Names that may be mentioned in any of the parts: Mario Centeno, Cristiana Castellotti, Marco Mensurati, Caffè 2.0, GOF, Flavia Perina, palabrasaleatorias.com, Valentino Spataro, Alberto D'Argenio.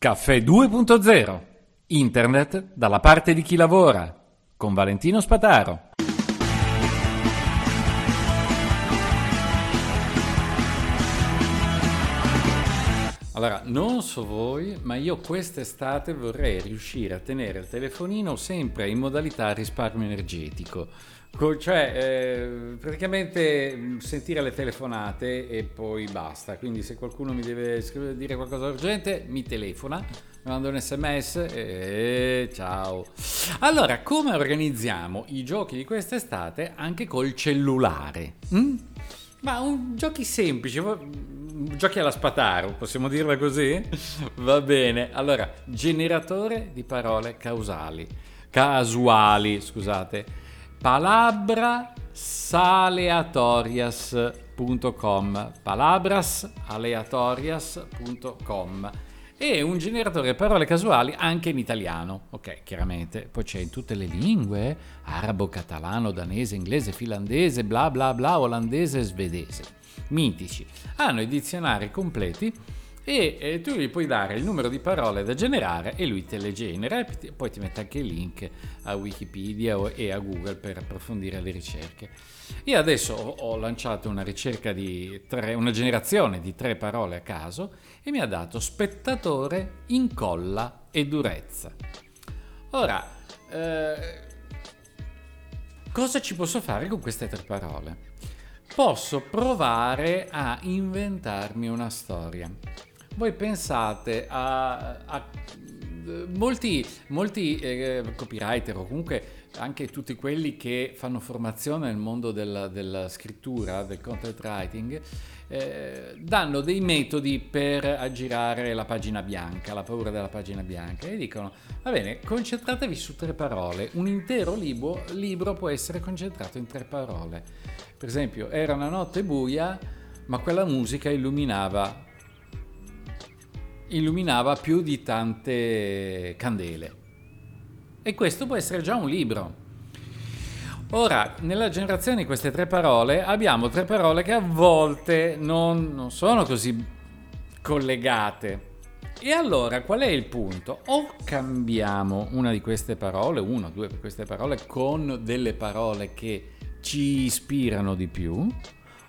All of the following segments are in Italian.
Caffè 2.0. Internet dalla parte di chi lavora. Con Valentino Spataro. Allora, non so voi, ma io quest'estate vorrei riuscire a tenere il telefonino sempre in modalità risparmio energetico, cioè praticamente sentire le telefonate e poi basta. Quindi se qualcuno mi deve dire qualcosa urgente, mi telefona, mando un sms e ciao. Allora, come organizziamo i giochi di quest'estate anche col cellulare? Ma giochi semplici, giochi alla Spataro, possiamo dirla così? Va bene, allora, generatore di parole casuali, palabrasaleatorias.com, palabrasaleatorias.com, e un generatore di parole casuali anche in italiano, ok, chiaramente, poi c'è in tutte le lingue, arabo, catalano, danese, inglese, finlandese, bla bla bla, olandese, svedese. Mitici, hanno i dizionari completi e tu gli puoi dare il numero di parole da generare e lui te le genera, e poi ti mette anche il link a Wikipedia e a Google per approfondire le ricerche. Io adesso ho lanciato una ricerca di una generazione di 3 parole a caso e mi ha dato spettatore, incolla e durezza. Ora, cosa ci posso fare con queste 3 parole? Posso provare a inventarmi una storia. Voi pensate a molti copywriter, o comunque anche tutti quelli che fanno formazione nel mondo della scrittura, del content writing, danno dei metodi per aggirare la pagina bianca, la paura della pagina bianca, e dicono: va bene, concentratevi su 3 parole, un intero libro può essere concentrato in 3 parole. Per esempio, era una notte buia, ma quella musica illuminava più di tante candele. E questo può essere già un libro. Ora, nella generazione di queste 3 parole abbiamo 3 parole che a volte non sono così collegate. E allora qual è il punto? O cambiamo una di queste parole, 1 o 2 di queste parole, con delle parole che ci ispirano di più,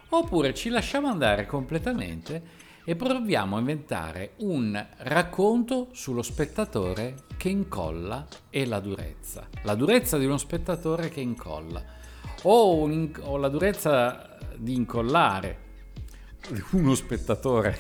oppure ci lasciamo andare completamente e proviamo a inventare un racconto sullo spettatore che incolla e la durezza di uno spettatore che incolla, o la durezza di incollare uno spettatore.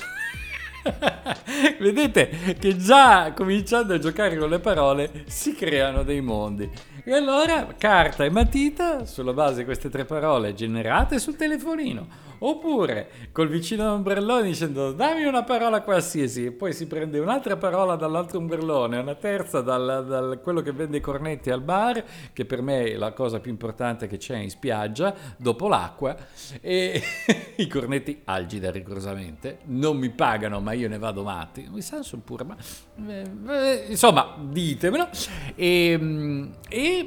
Vedete che già cominciando a giocare con le parole si creano dei mondi. E allora carta e matita sulla base di queste 3 parole generate sul telefonino, oppure col vicino ombrellone dicendo: dammi una parola qualsiasi, e poi si prende un'altra parola dall'altro ombrellone, una terza dal quello che vende i cornetti al bar, che per me è la cosa più importante che c'è in spiaggia dopo l'acqua, e i cornetti Algida rigorosamente, non mi pagano ma io ne vado matti, mi sa pure, ma insomma ditemelo, e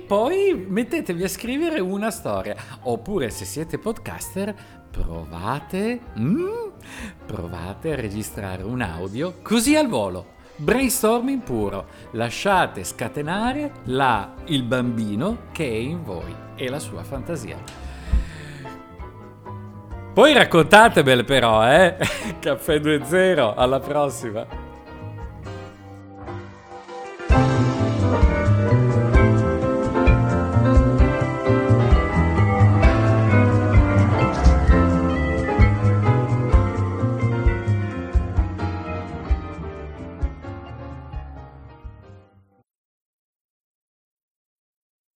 poi mettetevi a scrivere una storia. Oppure, se siete podcaster, provate a registrare un audio così al volo, brainstorming puro, lasciate scatenare il bambino che è in voi e la sua fantasia. Poi raccontatevele però, Caffè 2.0, alla prossima!